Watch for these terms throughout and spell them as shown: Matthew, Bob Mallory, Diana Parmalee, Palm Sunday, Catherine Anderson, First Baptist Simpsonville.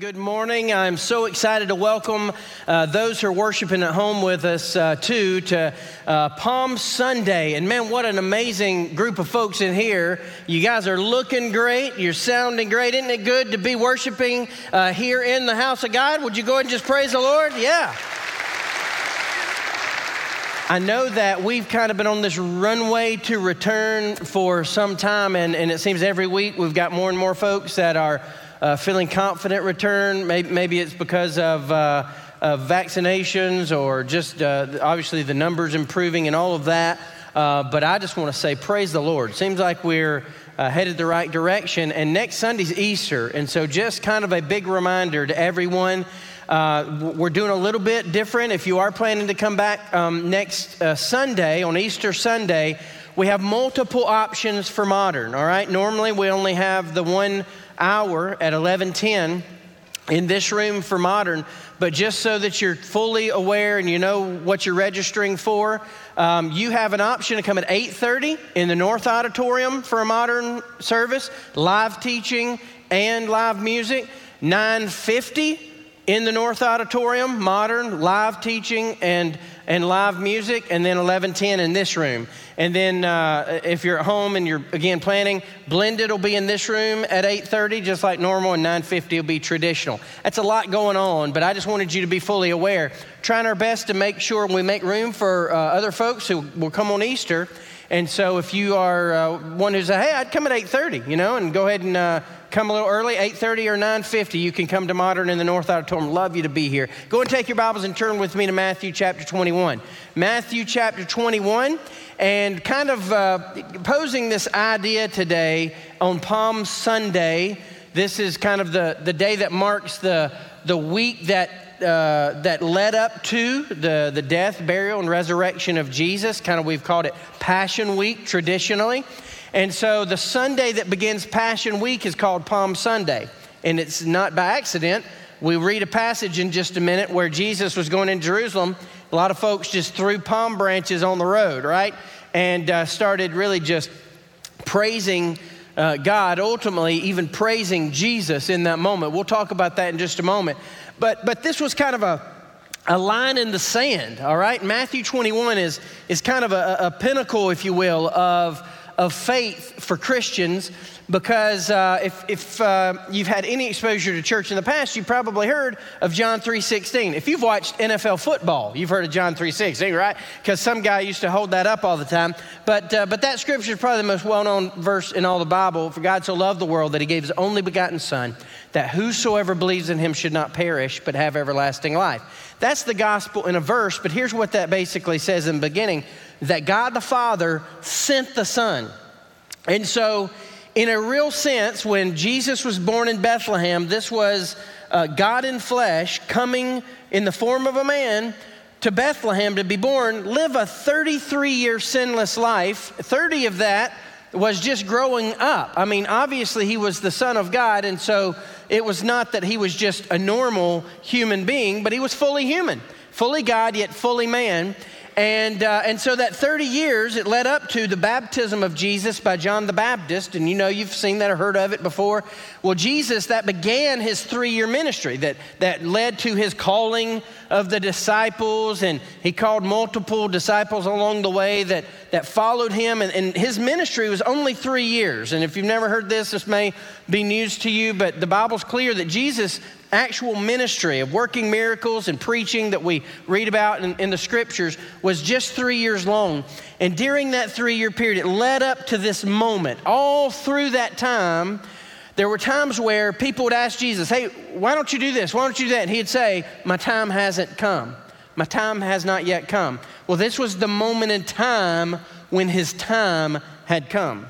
Good morning. I'm so excited to welcome those who are worshiping at home with us, too, to Palm Sunday. And man, what an amazing group of folks in here. You guys are looking great. You're sounding great. Isn't it good to be worshiping here in the house of God? Would you go ahead and just praise the Lord? Yeah. I know that we've kind of been on this runway to return for some time, and it seems every week we've got more and more folks that are feeling confident return. Maybe it's because of vaccinations or just obviously the numbers improving and all of that. But I just want to say praise the Lord. Seems like we're headed the right direction. And next Sunday's Easter. And so just kind of a big reminder to everyone. We're doing a little bit different. If you are planning to come back next Sunday, on Easter Sunday, we have multiple options for modern, all right? Normally we only have the 1 hour at 11:10 in this room for modern, but just so that you're fully aware and you know what you're registering for, you have an option to come at 8:30 in the North Auditorium for a modern service, live teaching and live music, 9:50 in the North Auditorium, modern, live teaching and live music, and then 11:10 in this room. And then if you're at home and you're, again, planning, blended will be in this room at 8:30, just like normal, and 9:50 will be traditional. That's a lot going on, but I just wanted you to be fully aware. Trying our best to make sure we make room for other folks who will come on Easter. And so if you are one who's like, hey, I'd come at 8:30, you know, and go ahead and come a little early, 8:30 or 9:50, you can come to Modern in the North Auditorium. Love you to be here. Go and take your Bibles and turn with me to Matthew chapter 21. Matthew chapter 21, and kind of posing this idea today on Palm Sunday. This is kind of the day that marks the week that led up to the death, burial, and resurrection of Jesus. Kind of, we've called it Passion Week traditionally. And so the Sunday that begins Passion Week is called Palm Sunday. And it's not by accident. We read a passage in just a minute where Jesus was going in Jerusalem. A lot of folks just threw palm branches on the road, right? And started really just praising God, ultimately even praising Jesus in that moment. We'll talk about that in just a moment. But this was kind of a line in the sand, all right? Matthew 21 is kind of a pinnacle, if you will, of faith for Christians, because if you've had any exposure to church in the past, you probably heard of John 3:16. If you've watched NFL football, you've heard of John 3:16, right? Because some guy used to hold that up all the time. But that scripture is probably the most well-known verse in all the Bible. For God so loved the world that he gave his only begotten son, that whosoever believes in him should not perish, but have everlasting life. That's the gospel in a verse, but here's what that basically says in the beginning, that God the Father sent the Son. And so in a real sense, when Jesus was born in Bethlehem, this was God in flesh coming in the form of a man to Bethlehem to be born, live a 33-year sinless life. 30 of that was just growing up. I mean, obviously he was the Son of God, and so it was not that he was just a normal human being, but he was fully human, fully God, yet fully man. And so that 30 years, it led up to the baptism of Jesus by John the Baptist. And you know, you've seen that or heard of it before. Well, Jesus, that began his 3-year ministry that led to his calling of the disciples. And he called multiple disciples along the way that followed him. And his ministry was only 3 years. And if you've never heard this may be news to you, but the Bible's clear that Jesus' actual ministry of working miracles and preaching that we read about in the scriptures was just 3 years long. And during that 3-year period, it led up to this moment. All through that time, there were times where people would ask Jesus, hey, why don't you do this? Why don't you do that? And he'd say, my time hasn't come. My time has not yet come. Well, this was the moment in time when his time had come.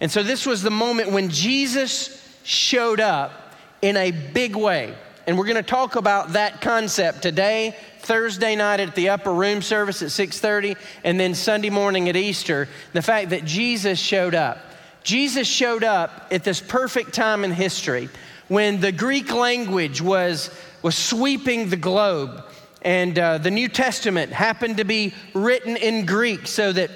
And so this was the moment when Jesus showed up in a big way. And we're going to talk about that concept today, Thursday night at the upper room service at 6:30, and then Sunday morning at Easter, the fact that Jesus showed up. Jesus showed up at this perfect time in history when the Greek language was sweeping the globe, and the New Testament happened to be written in Greek so that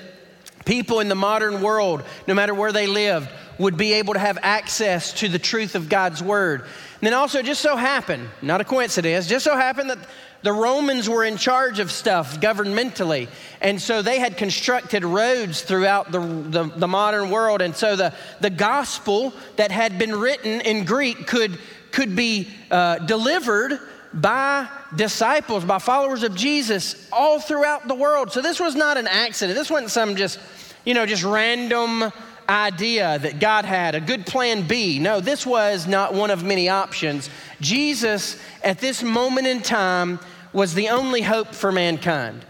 people in the modern world, no matter where they lived, would be able to have access to the truth of God's word. And then also just so happened, not a coincidence, just so happened that the Romans were in charge of stuff governmentally. And so they had constructed roads throughout the modern world. And so the gospel that had been written in Greek could be delivered by disciples, by followers of Jesus all throughout the world. So this was not an accident. This wasn't some just random idea that God had, a good plan B. No, this was not one of many options. Jesus, at this moment in time, was the only hope for mankind.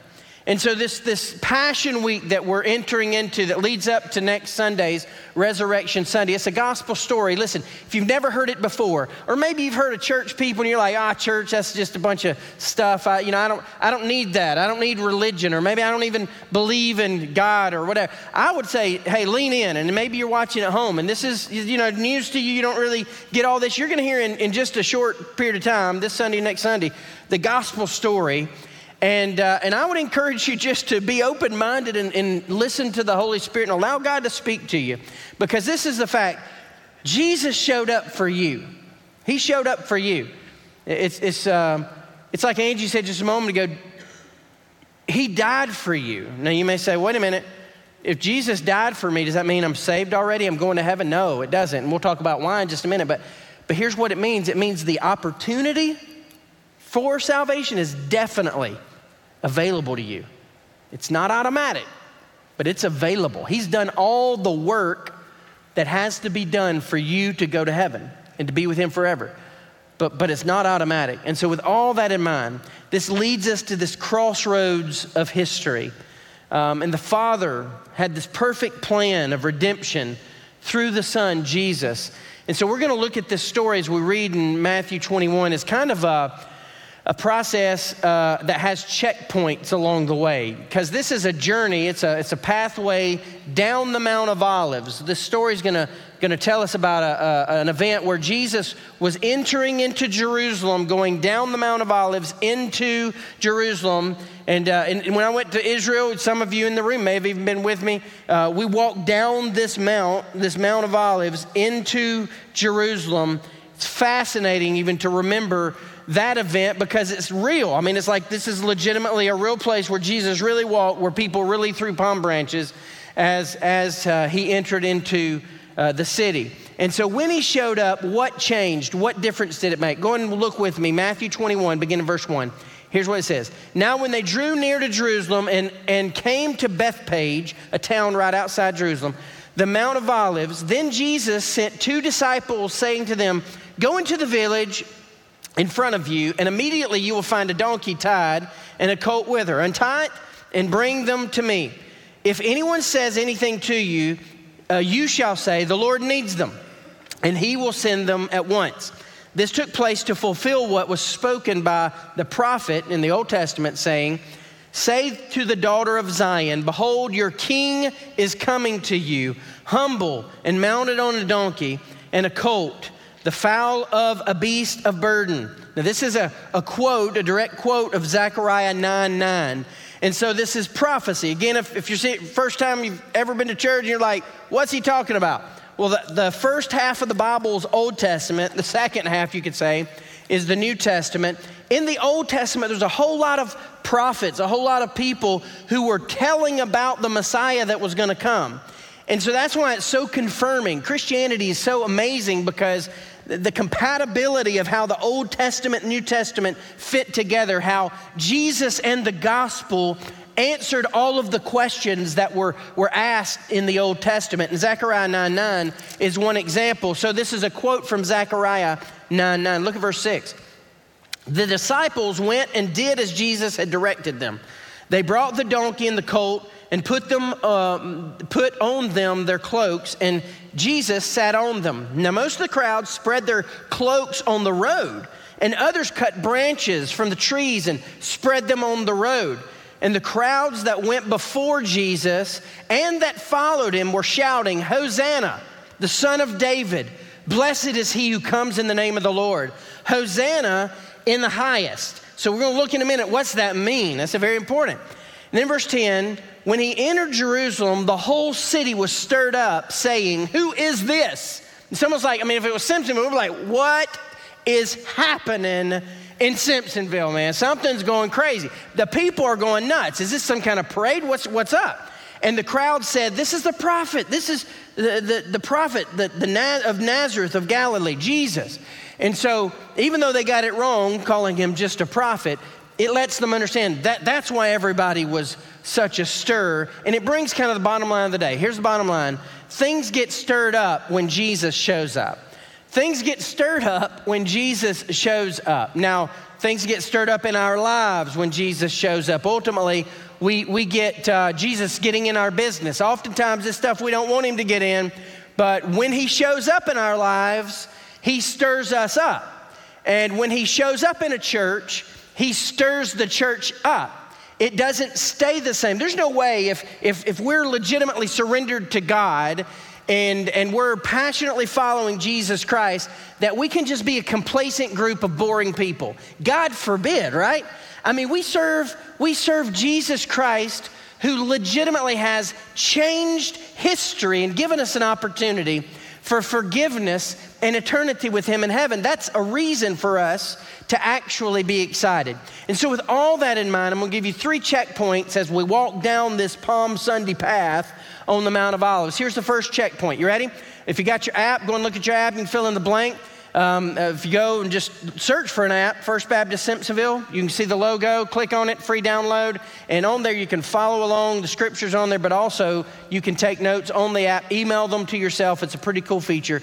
And so this Passion Week that we're entering into that leads up to next Sunday's Resurrection Sunday, it's a gospel story. Listen, if you've never heard it before, or maybe you've heard of church people and you're like, church, that's just a bunch of stuff. I don't need that. I don't need religion, or maybe I don't even believe in God or whatever. I would say, hey, lean in, and maybe you're watching at home, and this is news to you. You don't really get all this. You're going to hear in just a short period of time, this Sunday, next Sunday, the gospel story. And I would encourage you just to be open-minded and listen to the Holy Spirit and allow God to speak to you. Because this is the fact, Jesus showed up for you. He showed up for you. It's like Angie said just a moment ago, he died for you. Now you may say, wait a minute, if Jesus died for me, does that mean I'm saved already? I'm going to heaven? No, it doesn't. And we'll talk about why in just a minute. But here's what it means. It means the opportunity for salvation is definitely available to you. It's not automatic, but it's available. He's done all the work that has to be done for you to go to heaven and to be with him forever. But it's not automatic. And so with all that in mind, this leads us to this crossroads of history. And the Father had this perfect plan of redemption through the Son, Jesus. And so we're going to look at this story as we read in Matthew 21. It's kind of a process that has checkpoints along the way, because this is a journey. It's a pathway down the Mount of Olives. This story's gonna tell us about an event where Jesus was entering into Jerusalem, going down the Mount of Olives into Jerusalem. And when I went to Israel, some of you in the room may have even been with me. We walked down this Mount of Olives into Jerusalem. It's fascinating even to remember that event because it's real. I mean, it's like this is legitimately a real place where Jesus really walked, where people really threw palm branches as he entered into the city. And so when he showed up, what changed? What difference did it make? Go and look with me, Matthew 21, beginning in verse 1. Here's what it says. Now when they drew near to Jerusalem and came to Bethpage, a town right outside Jerusalem, the Mount of Olives, then Jesus sent two disciples saying to them, go into the village in front of you, and immediately you will find a donkey tied and a colt with her. Untie it and bring them to me. If anyone says anything to you, you shall say, the Lord needs them, and he will send them at once. This took place to fulfill what was spoken by the prophet in the Old Testament, saying, say to the daughter of Zion, behold, your king is coming to you, humble and mounted on a donkey and a colt, the foal of a beast of burden. Now this is a quote, a direct quote of Zechariah 9:9. And so this is prophecy. Again, if you're first time you've ever been to church and you're like, what's he talking about? Well, the first half of the Bible is Old Testament. The second half, you could say, is the New Testament. In the Old Testament, there's a whole lot of prophets, a whole lot of people who were telling about the Messiah that was going to come. And so that's why it's so confirming. Christianity is so amazing because the compatibility of how the Old Testament and New Testament fit together, how Jesus and the gospel answered all of the questions that were asked in the Old Testament. And Zechariah 9:9 is one example. So this is a quote from Zechariah 9:9. Look at verse 6. The disciples went and did as Jesus had directed them. They brought the donkey and the colt and put on them their cloaks, and Jesus sat on them. Now most of the crowd spread their cloaks on the road, and others cut branches from the trees and spread them on the road. And the crowds that went before Jesus and that followed him were shouting, Hosanna, the Son of David. Blessed is he who comes in the name of the Lord. Hosanna in the highest. So we're going to look in a minute, what's that mean? That's very important. And then verse 10, when he entered Jerusalem, the whole city was stirred up saying, who is this? Someone's like, I mean, if it was Simpson, we would be like, what is happening in Simpsonville, man. Something's going crazy. The people are going nuts. Is this some kind of parade? What's up? And the crowd said, this is the prophet. This is the prophet of Nazareth of Galilee, Jesus. And so even though they got it wrong, calling him just a prophet, it lets them understand that that's why everybody was such a stir. And it brings kind of the bottom line of the day. Here's the bottom line. Things get stirred up when Jesus shows up. Things get stirred up when Jesus shows up. Now, things get stirred up in our lives when Jesus shows up. Ultimately, we get Jesus getting in our business. Oftentimes, it's stuff we don't want him to get in, but when he shows up in our lives, he stirs us up. And when he shows up in a church, he stirs the church up. It doesn't stay the same. There's no way if we're legitimately surrendered to God and we're passionately following Jesus Christ, that we can just be a complacent group of boring people. God forbid, right? I mean, we serve Jesus Christ, who legitimately has changed history and given us an opportunity for forgiveness and eternity with him in heaven. That's a reason for us to actually be excited. And so with all that in mind, I'm gonna give you three checkpoints as we walk down this Palm Sunday path on the Mount of Olives. Here's the first checkpoint. You ready? If you got your app, go and look at your app and fill in the blank. If you go and just search for an app, First Baptist Simpsonville, you can see the logo, click on it, free download, and on there you can follow along, the scriptures on there, but also you can take notes on the app, email them to yourself. It's a pretty cool feature,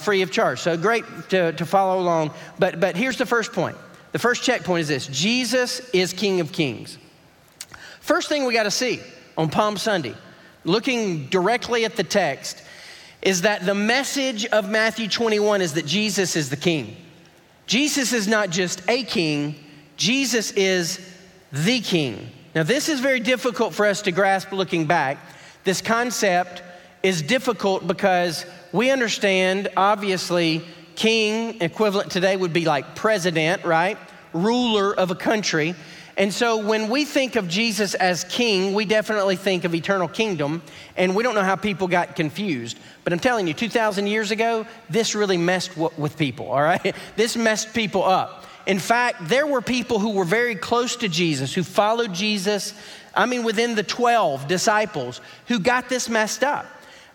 free of charge. So great to follow along, but here's the first point. The first checkpoint is this: Jesus is King of Kings. First thing we gotta see on Palm Sunday, looking directly at the text, is that the message of Matthew 21 is that Jesus is the king. Jesus is not just a king, Jesus is the king. Now, this is very difficult for us to grasp looking back. This concept is difficult because we understand, obviously, king equivalent today would be like president, right? Ruler of a country. And so when we think of Jesus as king, we definitely think of eternal kingdom, and we don't know how people got confused. But I'm telling you, 2,000 years ago, this really messed with people, all right? This messed people up. In fact, there were people who were very close to Jesus, who followed Jesus, I mean, within the 12 disciples, who got this messed up.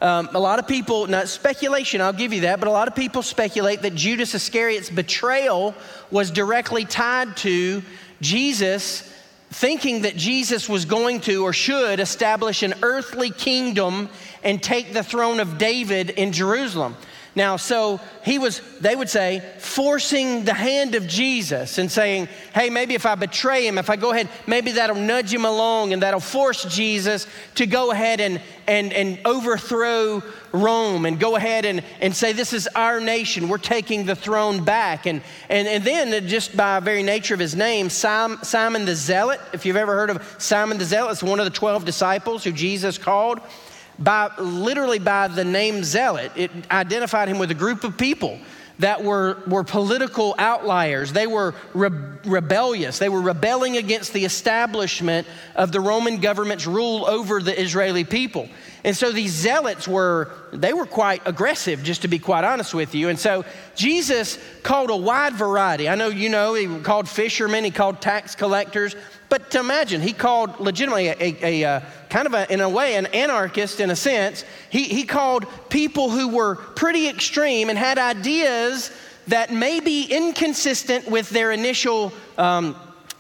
A lot of people, not speculation, I'll give you that, but a lot of people speculate that Judas Iscariot's betrayal was directly tied to Jesus thinking that Jesus was going to or should establish an earthly kingdom and take the throne of David in Jerusalem. Now, so he was, they would say, forcing the hand of Jesus and saying, hey, maybe if I betray him, if I go ahead, maybe that'll nudge him along and that'll force Jesus to go ahead and overthrow Rome and go ahead and say, this is our nation, we're taking the throne back. And then just by very nature of his name, Simon the Zealot, if you've ever heard of Simon the Zealot, it's one of the 12 disciples who Jesus called. By the name Zealot, it identified him with a group of people that were political outliers. They were rebellious. They were rebelling against the establishment of the Roman government's rule over the Israeli people. And so these zealots were quite aggressive, just to be quite honest with you. And so Jesus called a wide variety. I know you know, he called fishermen, he called tax collectors, but to imagine, he called legitimately a kind of a, in a way, an anarchist in a sense. He called people who were pretty extreme and had ideas that may be inconsistent with their initial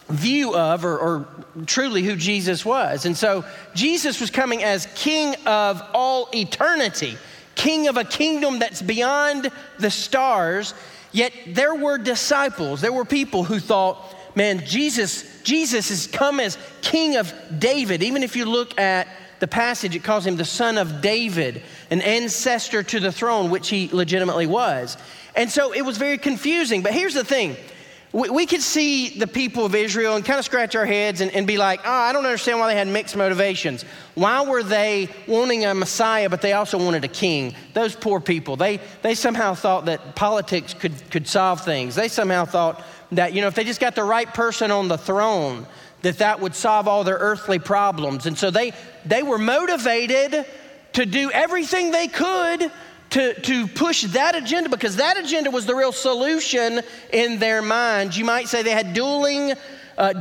view of or truly who Jesus was. And so Jesus was coming as King of all eternity, King of a kingdom that's beyond the stars. Yet there were disciples, there were people who thought, man, Jesus has come as King of David. Even if you look at the passage, it calls him the son of David, an ancestor to the throne, which he legitimately was. And so it was very confusing. But here's the thing. We could see the people of Israel and kind of scratch our heads and be like, oh, I don't understand why they had mixed motivations. Why were they wanting a Messiah, but they also wanted a king? Those poor people, they somehow thought that politics could solve things. They somehow thought that, you know, if they just got the right person on the throne, that would solve all their earthly problems. And so they were motivated to do everything they could to push that agenda, because that agenda was the real solution in their minds. You might say they had dueling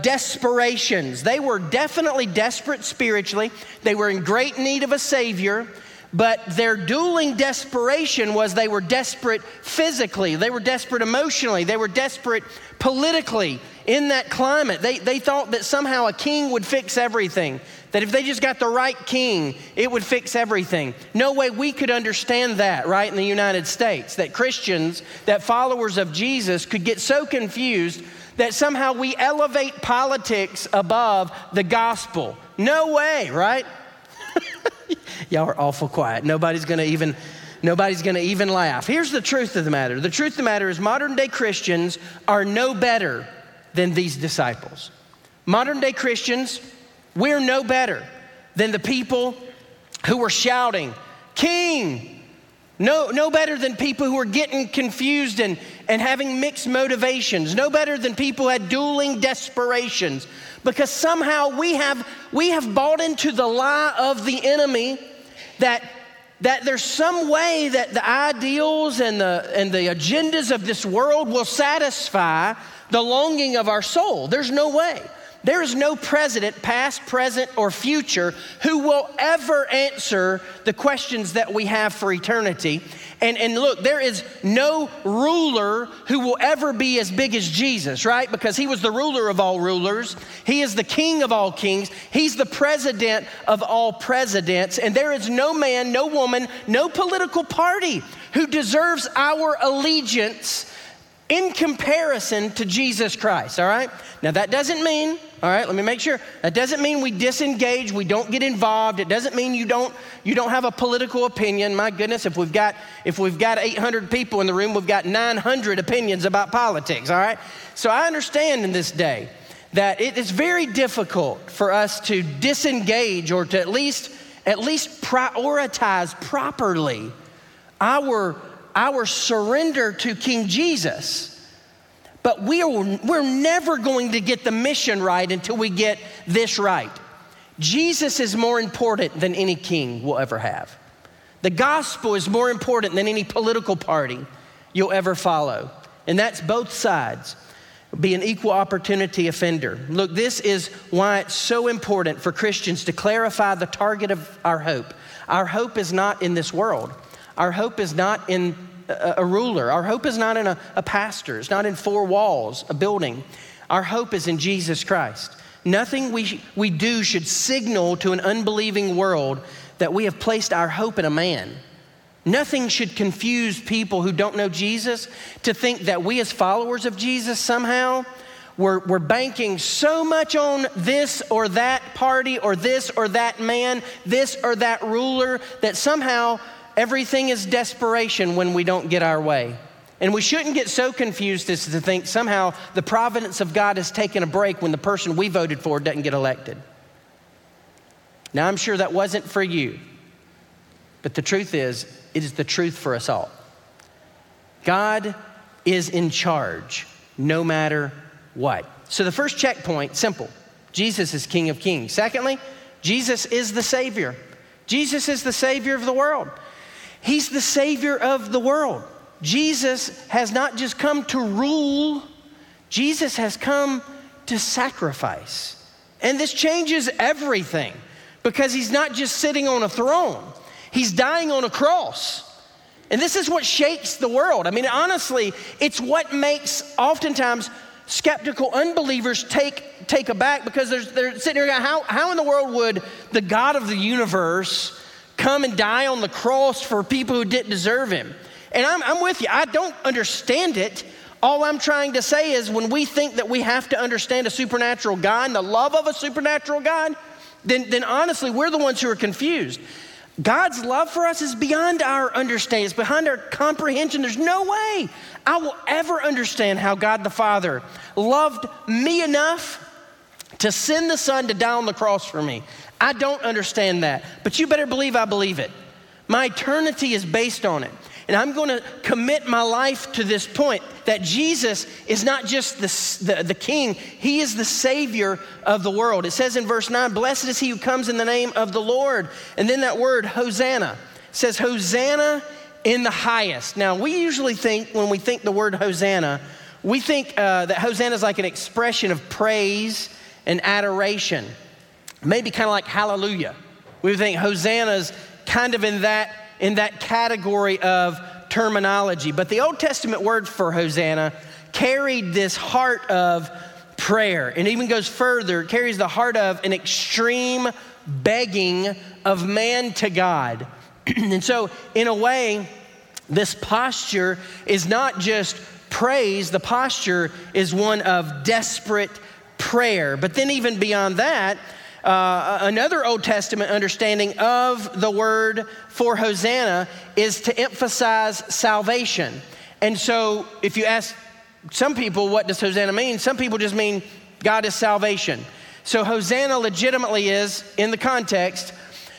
desperations. They were definitely desperate spiritually. They were in great need of a Savior, but their dueling desperation was they were desperate physically. They were desperate emotionally. They were desperate politically in that climate. They thought that somehow a king would fix everything, that if they just got the right king, it would fix everything. No way we could understand that, right, in the United States, that Christians, that followers of Jesus could get so confused that somehow we elevate politics above the gospel. No way, right? Y'all are awful quiet. Nobody's gonna even laugh. Here's the truth of the matter. The truth of the matter is modern day Christians are no better than these disciples. Modern day Christians, we're no better than the people who were shouting, "King!" No better than people who are getting confused and having mixed motivations. No better than people who had dueling desperations. Because somehow we have bought into the lie of the enemy that there's some way that the ideals and the agendas of this world will satisfy the longing of our soul. There's no way. There is no president, past, present, or future, who will ever answer the questions that we have for eternity. And look, there is no ruler who will ever be as big as Jesus, right? Because he was the ruler of all rulers. He is the king of all kings. He's the president of all presidents. And there is no man, no woman, no political party who deserves our allegiance in comparison to Jesus Christ, all right? Now that doesn't mean, all right, let me make sure, that doesn't mean we disengage, we don't get involved. It doesn't mean you don't have a political opinion. My goodness, if we've got 800 people in the room, we've got 900 opinions about politics, all right? So I understand in this day that it is very difficult for us to disengage or to at least prioritize properly our surrender to King Jesus. But we're never going to get the mission right until we get this right. Jesus is more important than any king will ever have. The gospel is more important than any political party you'll ever follow. And that's both sides. Be an equal opportunity offender. Look, this is why it's so important for Christians to clarify the target of our hope. Our hope is not in this world. Our hope is not in a ruler. Our hope is not in a pastor. It's not in four walls, a building. Our hope is in Jesus Christ. Nothing we do should signal to an unbelieving world that we have placed our hope in a man. Nothing should confuse people who don't know Jesus to think that we as followers of Jesus somehow we're banking so much on this or that party or this or that man, this or that ruler, that somehow everything is desperation when we don't get our way. And we shouldn't get so confused as to think somehow the providence of God has taken a break when the person we voted for doesn't get elected. Now, I'm sure that wasn't for you, but the truth is, it is the truth for us all. God is in charge no matter what. So the first checkpoint, simple. Jesus is King of Kings. Secondly, Jesus is the Savior. Jesus is the Savior of the world. He's the Savior of the world. Jesus has not just come to rule. Jesus has come to sacrifice. And this changes everything, because he's not just sitting on a throne. He's dying on a cross. And this is what shakes the world. I mean, honestly, it's what makes oftentimes skeptical unbelievers take aback, because they're sitting there going, how in the world would the God of the universe come and die on the cross for people who didn't deserve him? And I'm with you. I don't understand it. All I'm trying to say is when we think that we have to understand a supernatural God and the love of a supernatural God, then honestly, we're the ones who are confused. God's love for us is beyond our understanding. It's beyond our comprehension. There's no way I will ever understand how God the Father loved me enough to send the Son to die on the cross for me. I don't understand that, but you better believe I believe it. My eternity is based on it. And I'm going to commit my life to this point that Jesus is not just the king, he is the Savior of the world. It says in verse 9, "Blessed is he who comes in the name of the Lord." And then that word, Hosanna, says, "Hosanna in the highest. Now, we usually think, when we think the word Hosanna, we think that Hosanna is like an expression of praise and adoration, maybe kind of like hallelujah. We would think Hosanna's kind of in that category of terminology. But the Old Testament word for Hosanna carried this heart of prayer, and even goes further, carries the heart of an extreme begging of man to God. And so in a way, this posture is not just praise, the posture is one of desperate prayer. But then even beyond that, another Old Testament understanding of the word for Hosanna is to emphasize salvation. And so if you ask some people, what does Hosanna mean? Some people just mean God is salvation. So Hosanna legitimately is, in the context,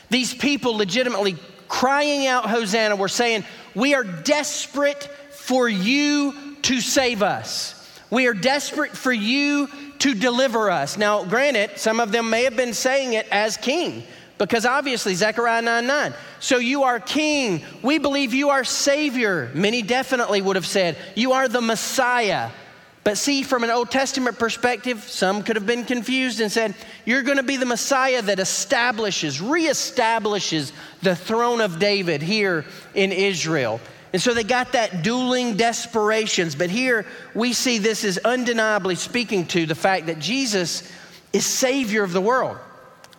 these people legitimately crying out Hosanna. We're saying, we are desperate for you to save us. We are desperate for you to deliver us. Now, granted, some of them may have been saying it as king, because obviously Zechariah 9:9. So you are king. We believe you are savior. Many definitely would have said, you are the Messiah. But see, from an Old Testament perspective, some could have been confused and said, you're going to be the Messiah that reestablishes the throne of David here in Israel. And so they got that dueling desperations. But here we see this is undeniably speaking to the fact that Jesus is Savior of the world.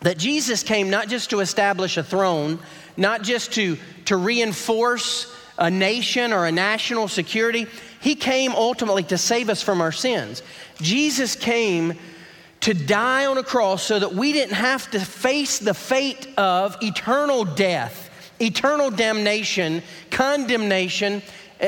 That Jesus came not just to establish a throne, not just to reinforce a nation or a national security. He came ultimately to save us from our sins. Jesus came to die on a cross so that we didn't have to face the fate of eternal death, eternal damnation, condemnation,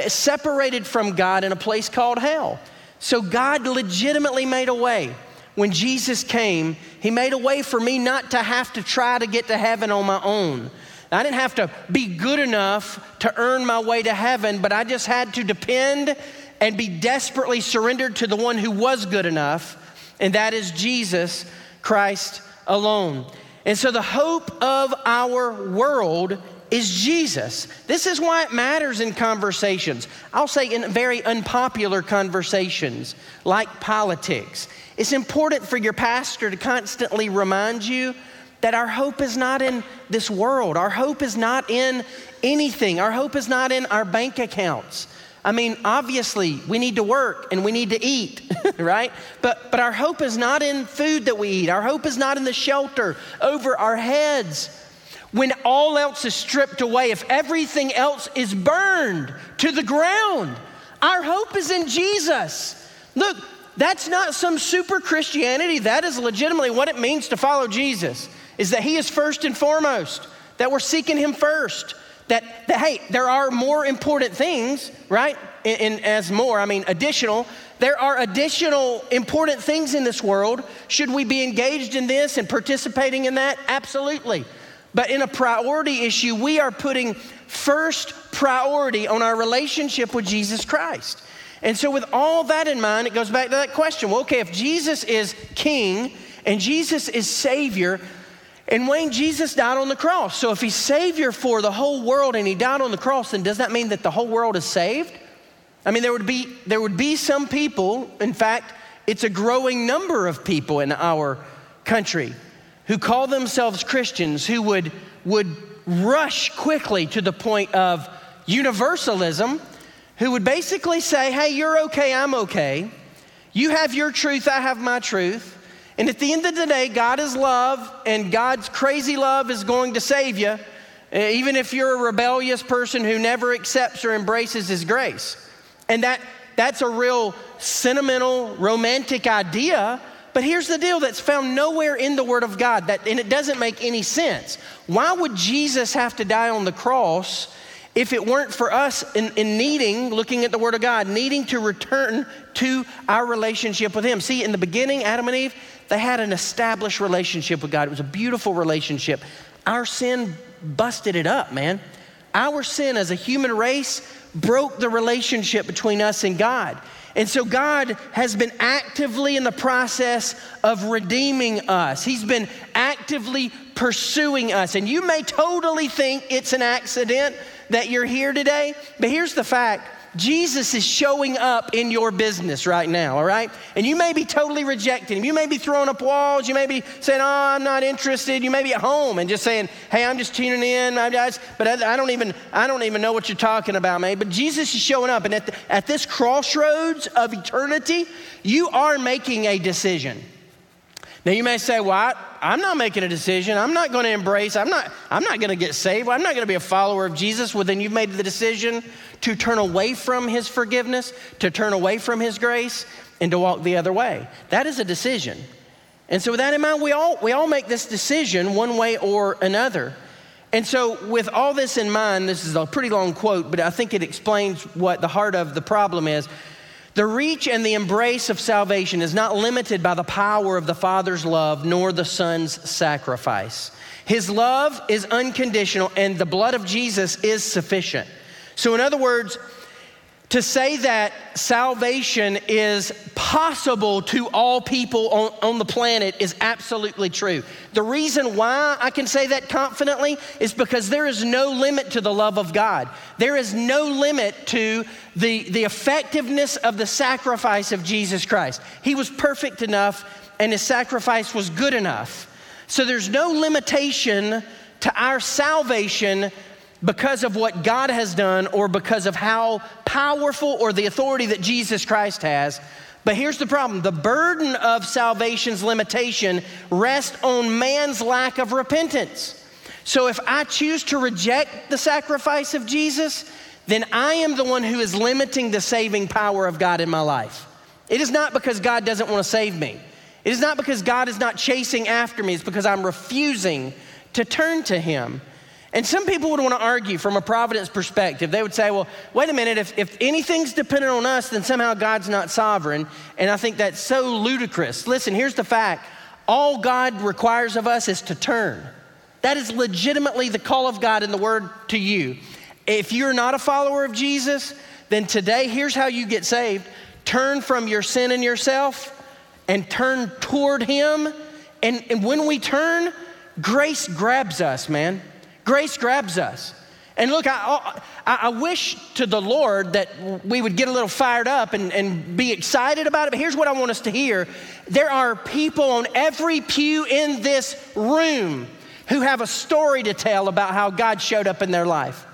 separated from God in a place called hell. So God legitimately made a way. When Jesus came, he made a way for me not to have to try to get to heaven on my own. I didn't have to be good enough to earn my way to heaven, but I just had to depend and be desperately surrendered to the one who was good enough, and that is Jesus Christ alone. And so the hope of our world is Jesus. This is why it matters in conversations. I'll say in very unpopular conversations, like politics. It's important for your pastor to constantly remind you that our hope is not in this world. Our hope is not in anything. Our hope is not in our bank accounts. I mean, obviously, we need to work and we need to eat, right? But our hope is not in food that we eat. Our hope is not in the shelter over our heads. When all else is stripped away, if everything else is burned to the ground, our hope is in Jesus. Look, that's not some super Christianity. That is legitimately what it means to follow Jesus, is that he is first and foremost, that we're seeking him first, that hey, there are more important things, right? There are additional important things in this world. Should we be engaged in this and participating in that? Absolutely. But in a priority issue, we are putting first priority on our relationship with Jesus Christ. And so with all that in mind, it goes back to that question. Well, okay, if Jesus is king and Jesus is savior, and Wayne, Jesus died on the cross. So if he's savior for the whole world and he died on the cross, then does that mean that the whole world is saved? I mean, there would be some people, in fact, it's a growing number of people in our country who call themselves Christians, who would rush quickly to the point of universalism, who would basically say, hey, you're okay, I'm okay. You have your truth, I have my truth. And at the end of the day, God is love, and God's crazy love is going to save you, even if you're a rebellious person who never accepts or embraces his grace. And that's a real sentimental, romantic idea. But here's the deal, that's found nowhere in the Word of God, and it doesn't make any sense. Why would Jesus have to die on the cross if it weren't for us looking at the Word of God, needing to return to our relationship with him? See, in the beginning, Adam and Eve, they had an established relationship with God. It was a beautiful relationship. Our sin busted it up, man. Our sin as a human race broke the relationship between us and God. And so God has been actively in the process of redeeming us. He's been actively pursuing us. And you may totally think it's an accident that you're here today, but here's the fact. Jesus is showing up in your business right now, all right? And you may be totally rejecting him. You may be throwing up walls. You may be saying, oh, I'm not interested. You may be at home and just saying, hey, I'm just tuning in. I don't even know what you're talking about, man. But Jesus is showing up. And at this crossroads of eternity, you are making a decision. Now you may say, well, I'm not making a decision. I'm not going to embrace. I'm not going to get saved. I'm not going to be a follower of Jesus. Well, then you've made the decision to turn away from his forgiveness, to turn away from his grace, and to walk the other way. That is a decision. And so with that in mind, we all make this decision one way or another. And so with all this in mind, this is a pretty long quote, but I think it explains what the heart of the problem is. The reach and the embrace of salvation is not limited by the power of the Father's love nor the Son's sacrifice. His love is unconditional and the blood of Jesus is sufficient. So in other words, to say that salvation is possible to all people on the planet is absolutely true. The reason why I can say that confidently is because there is no limit to the love of God. There is no limit to the effectiveness of the sacrifice of Jesus Christ. He was perfect enough and his sacrifice was good enough. So there's no limitation to our salvation because of what God has done or because of how powerful or the authority that Jesus Christ has. But here's the problem. The burden of salvation's limitation rests on man's lack of repentance. So if I choose to reject the sacrifice of Jesus, then I am the one who is limiting the saving power of God in my life. It is not because God doesn't want to save me. It is not because God is not chasing after me. It's because I'm refusing to turn to him. And some people would want to argue from a providence perspective. They would say, well, wait a minute, if anything's dependent on us, then somehow God's not sovereign. And I think that's so ludicrous. Listen, here's the fact. All God requires of us is to turn. That is legitimately the call of God in the word to you. If you're not a follower of Jesus, then today, here's how you get saved. Turn from your sin and yourself and turn toward him. And when we turn, grace grabs us, man. Grace grabs us. And look, I wish to the Lord that we would get a little fired up and be excited about it, but here's what I want us to hear. There are people on every pew in this room who have a story to tell about how God showed up in their life.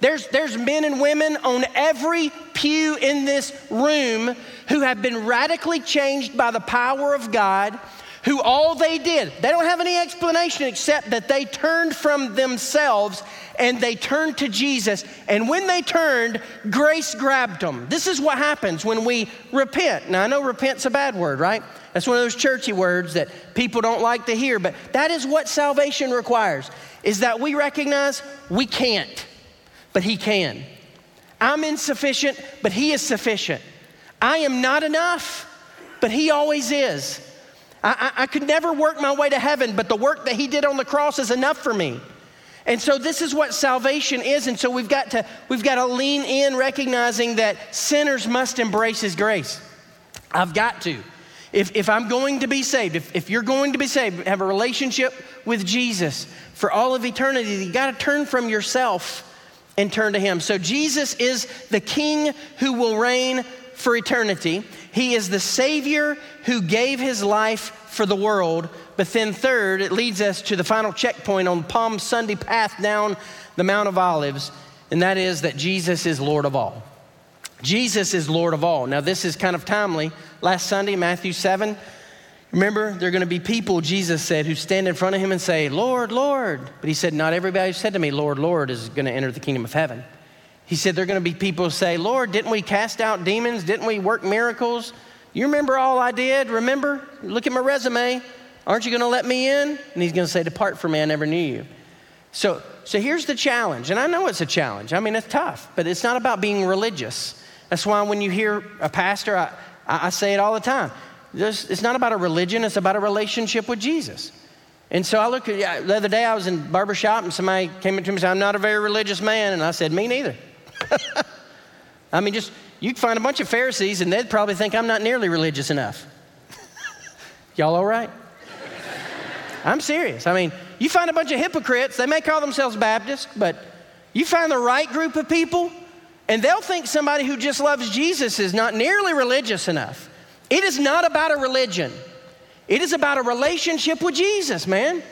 There's men and women on every pew in this room who have been radically changed by the power of God, who all they did, they don't have any explanation except that they turned from themselves and they turned to Jesus. And when they turned, grace grabbed them. This is what happens when we repent. Now I know repent's a bad word, right? That's one of those churchy words that people don't like to hear, but that is what salvation requires, is that we recognize we can't, but he can. I'm insufficient, but he is sufficient. I am not enough, but he always is. I could never work my way to heaven, but the work that he did on the cross is enough for me. And so this is what salvation is. And so we've got to lean in, recognizing that sinners must embrace his grace. I've got to. If I'm going to be saved, if you're going to be saved, have a relationship with Jesus for all of eternity, you got to turn from yourself and turn to him. So Jesus is the king who will reign for eternity. He is the Savior who gave his life for the world. But then third, it leads us to the final checkpoint on Palm Sunday path down the Mount of Olives, and that is that Jesus is Lord of all. Jesus is Lord of all. Now this is kind of timely. Last Sunday, Matthew 7, remember there are going to be people, Jesus said, who stand in front of him and say, Lord, Lord. But he said, not everybody who said to me, Lord, Lord is going to enter the kingdom of heaven. He said, there are going to be people who say, Lord, didn't we cast out demons? Didn't we work miracles? You remember all I did? Remember? Look at my resume. Aren't you going to let me in? And he's going to say, depart from me, I never knew you. So here's the challenge. And I know it's a challenge. I mean, it's tough, but it's not about being religious. That's why when you hear a pastor, I say it all the time. It's not about a religion. It's about a relationship with Jesus. And so I look at, the other day I was in barbershop and somebody came up to me and said, I'm not a very religious man. And I said, me neither. I mean, you'd find a bunch of Pharisees and they'd probably think I'm not nearly religious enough. Y'all all right? I'm serious. I mean, you find a bunch of hypocrites, they may call themselves Baptists, but You find the right group of people, and they'll think somebody who just loves Jesus is not nearly religious enough. It is not about a religion. It is about a relationship with Jesus, man.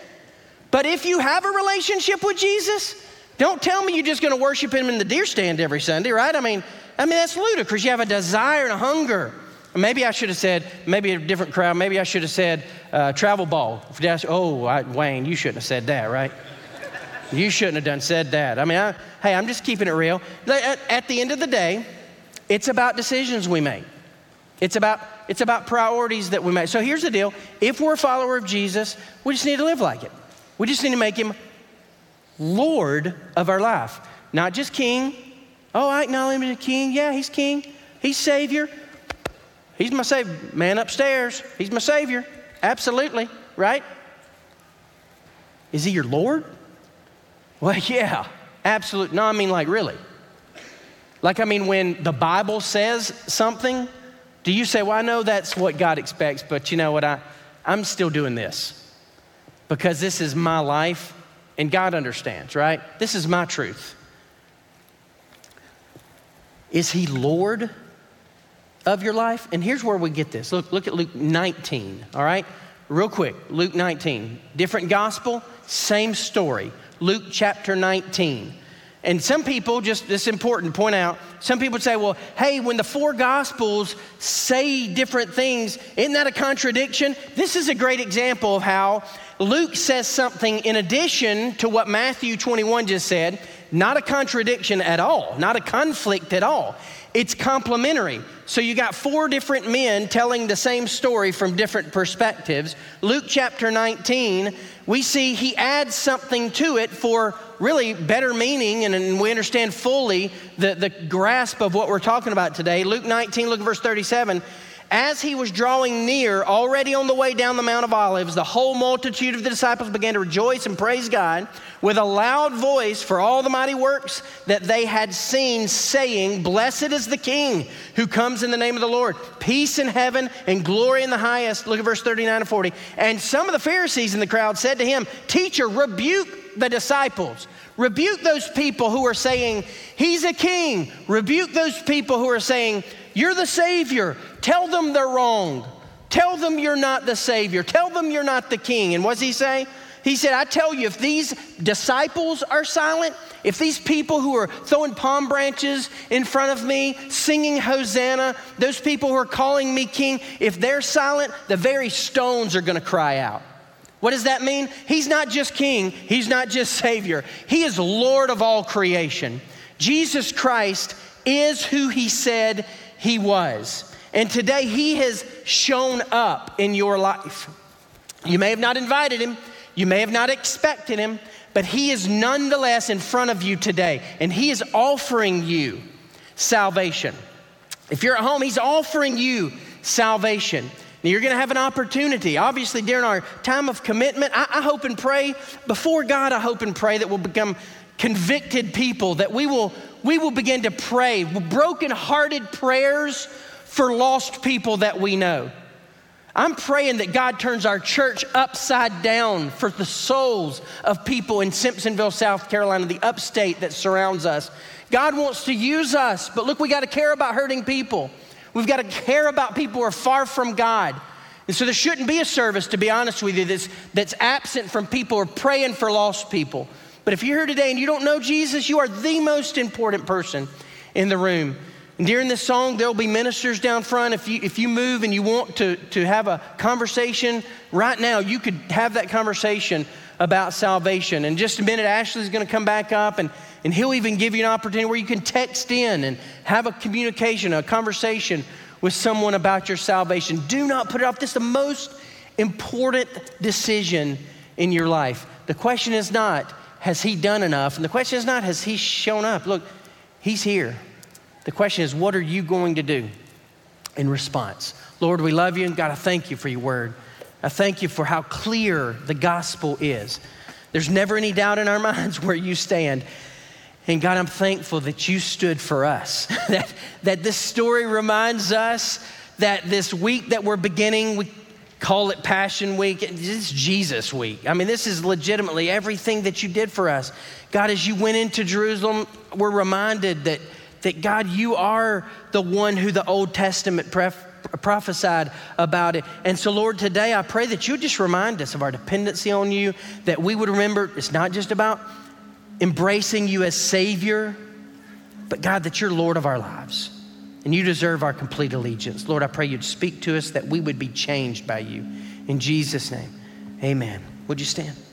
But if you have a relationship with Jesus, don't tell me you're just going to worship him in the deer stand every Sunday, right? I mean, that's ludicrous. You have a desire and a hunger. Maybe I should have said, maybe a different crowd, maybe I should have said travel ball. Wayne, you shouldn't have said that, right? You shouldn't have said that. Hey, I'm just keeping it real. At the end of the day, it's about decisions we make. It's about priorities that we make. So here's the deal. If we're a follower of Jesus, we just need to live like it. We just need to make him Lord of our life, not just king. Oh, I acknowledge him as king. Yeah, he's king. He's savior. He's my savior. Man upstairs, he's my savior. Absolutely, right? Is he your Lord? Well, yeah, absolutely. No, I mean, like, really. Like, I mean, when the Bible says something, do you say, well, I know that's what God expects, but you know what, I'm still doing this because this is my life and God understands, right? This is my truth. Is he Lord of your life? And here's where we get this. Look at Luke 19, all right? Real quick, Luke 19, different gospel, same story. Luke chapter 19. And some people, just this important to point out, some people say, well, hey, when the four gospels say different things, isn't that a contradiction? This is a great example of how Luke says something in addition to what Matthew 21 just said, not a contradiction at all, not a conflict at all. It's complementary. So you got four different men telling the same story from different perspectives. Luke chapter 19, we see he adds something to it for really better meaning, and we understand fully the grasp of what we're talking about today. Luke 19, look at verse 37. As he was drawing near, already on the way down the Mount of Olives, the whole multitude of the disciples began to rejoice and praise God with a loud voice for all the mighty works that they had seen, saying, blessed is the King who comes in the name of the Lord, peace in heaven and glory in the highest. Look at verse 39 and 40. And some of the Pharisees in the crowd said to him, teacher, rebuke the disciples. Rebuke those people who are saying, he's a king. Rebuke those people who are saying, you're the Savior. Tell them they're wrong. Tell them you're not the Savior. Tell them you're not the King. And what does he say? He said, I tell you, if these disciples are silent, if these people who are throwing palm branches in front of me, singing Hosanna, those people who are calling me King, if they're silent, the very stones are going to cry out. What does that mean? He's not just King. He's not just Savior. He is Lord of all creation. Jesus Christ is who he said he was. And today he has shown up in your life. You may have not invited him. You may have not expected him, but he is nonetheless in front of you today. And he is offering you salvation. If you're at home, he's offering you salvation. Now you're gonna have an opportunity. Obviously during our time of commitment, I hope and pray, before God, I hope and pray that we'll become convicted people, that we will begin to pray broken-hearted prayers for lost people that we know. I'm praying that God turns our church upside down for the souls of people in Simpsonville, South Carolina, the upstate that surrounds us. God wants to use us, but look, we gotta care about hurting people. We've gotta care about people who are far from God. And so there shouldn't be a service, to be honest with you, that's absent from people who are praying for lost people. But if you're here today and you don't know Jesus, you are the most important person in the room. And during this song, there'll be ministers down front. If you move and you want to have a conversation right now, you could have that conversation about salvation. In just a minute, Ashley's gonna come back up and he'll even give you an opportunity where you can text in and have a communication, a conversation with someone about your salvation. Do not put it off. This is the most important decision in your life. The question is not, has he done enough? And the question is not, has he shown up? Look, he's here. The question is, what are you going to do in response? Lord, we love you, and God, I thank you for your word. I thank you for how clear the gospel is. There's never any doubt in our minds where you stand. And God, I'm thankful that you stood for us, that this story reminds us that this week that we're beginning, we Call it Passion Week. This is Jesus Week. I mean, this is legitimately everything that you did for us. God, as you went into Jerusalem, we're reminded that God, you are the one who the Old Testament prophesied about it. And so, Lord, today I pray that you just remind us of our dependency on you, that we would remember it's not just about embracing you as Savior, but God, that you're Lord of our lives and you deserve our complete allegiance. Lord, I pray you'd speak to us, that we would be changed by you. In Jesus' name, amen. Would you stand?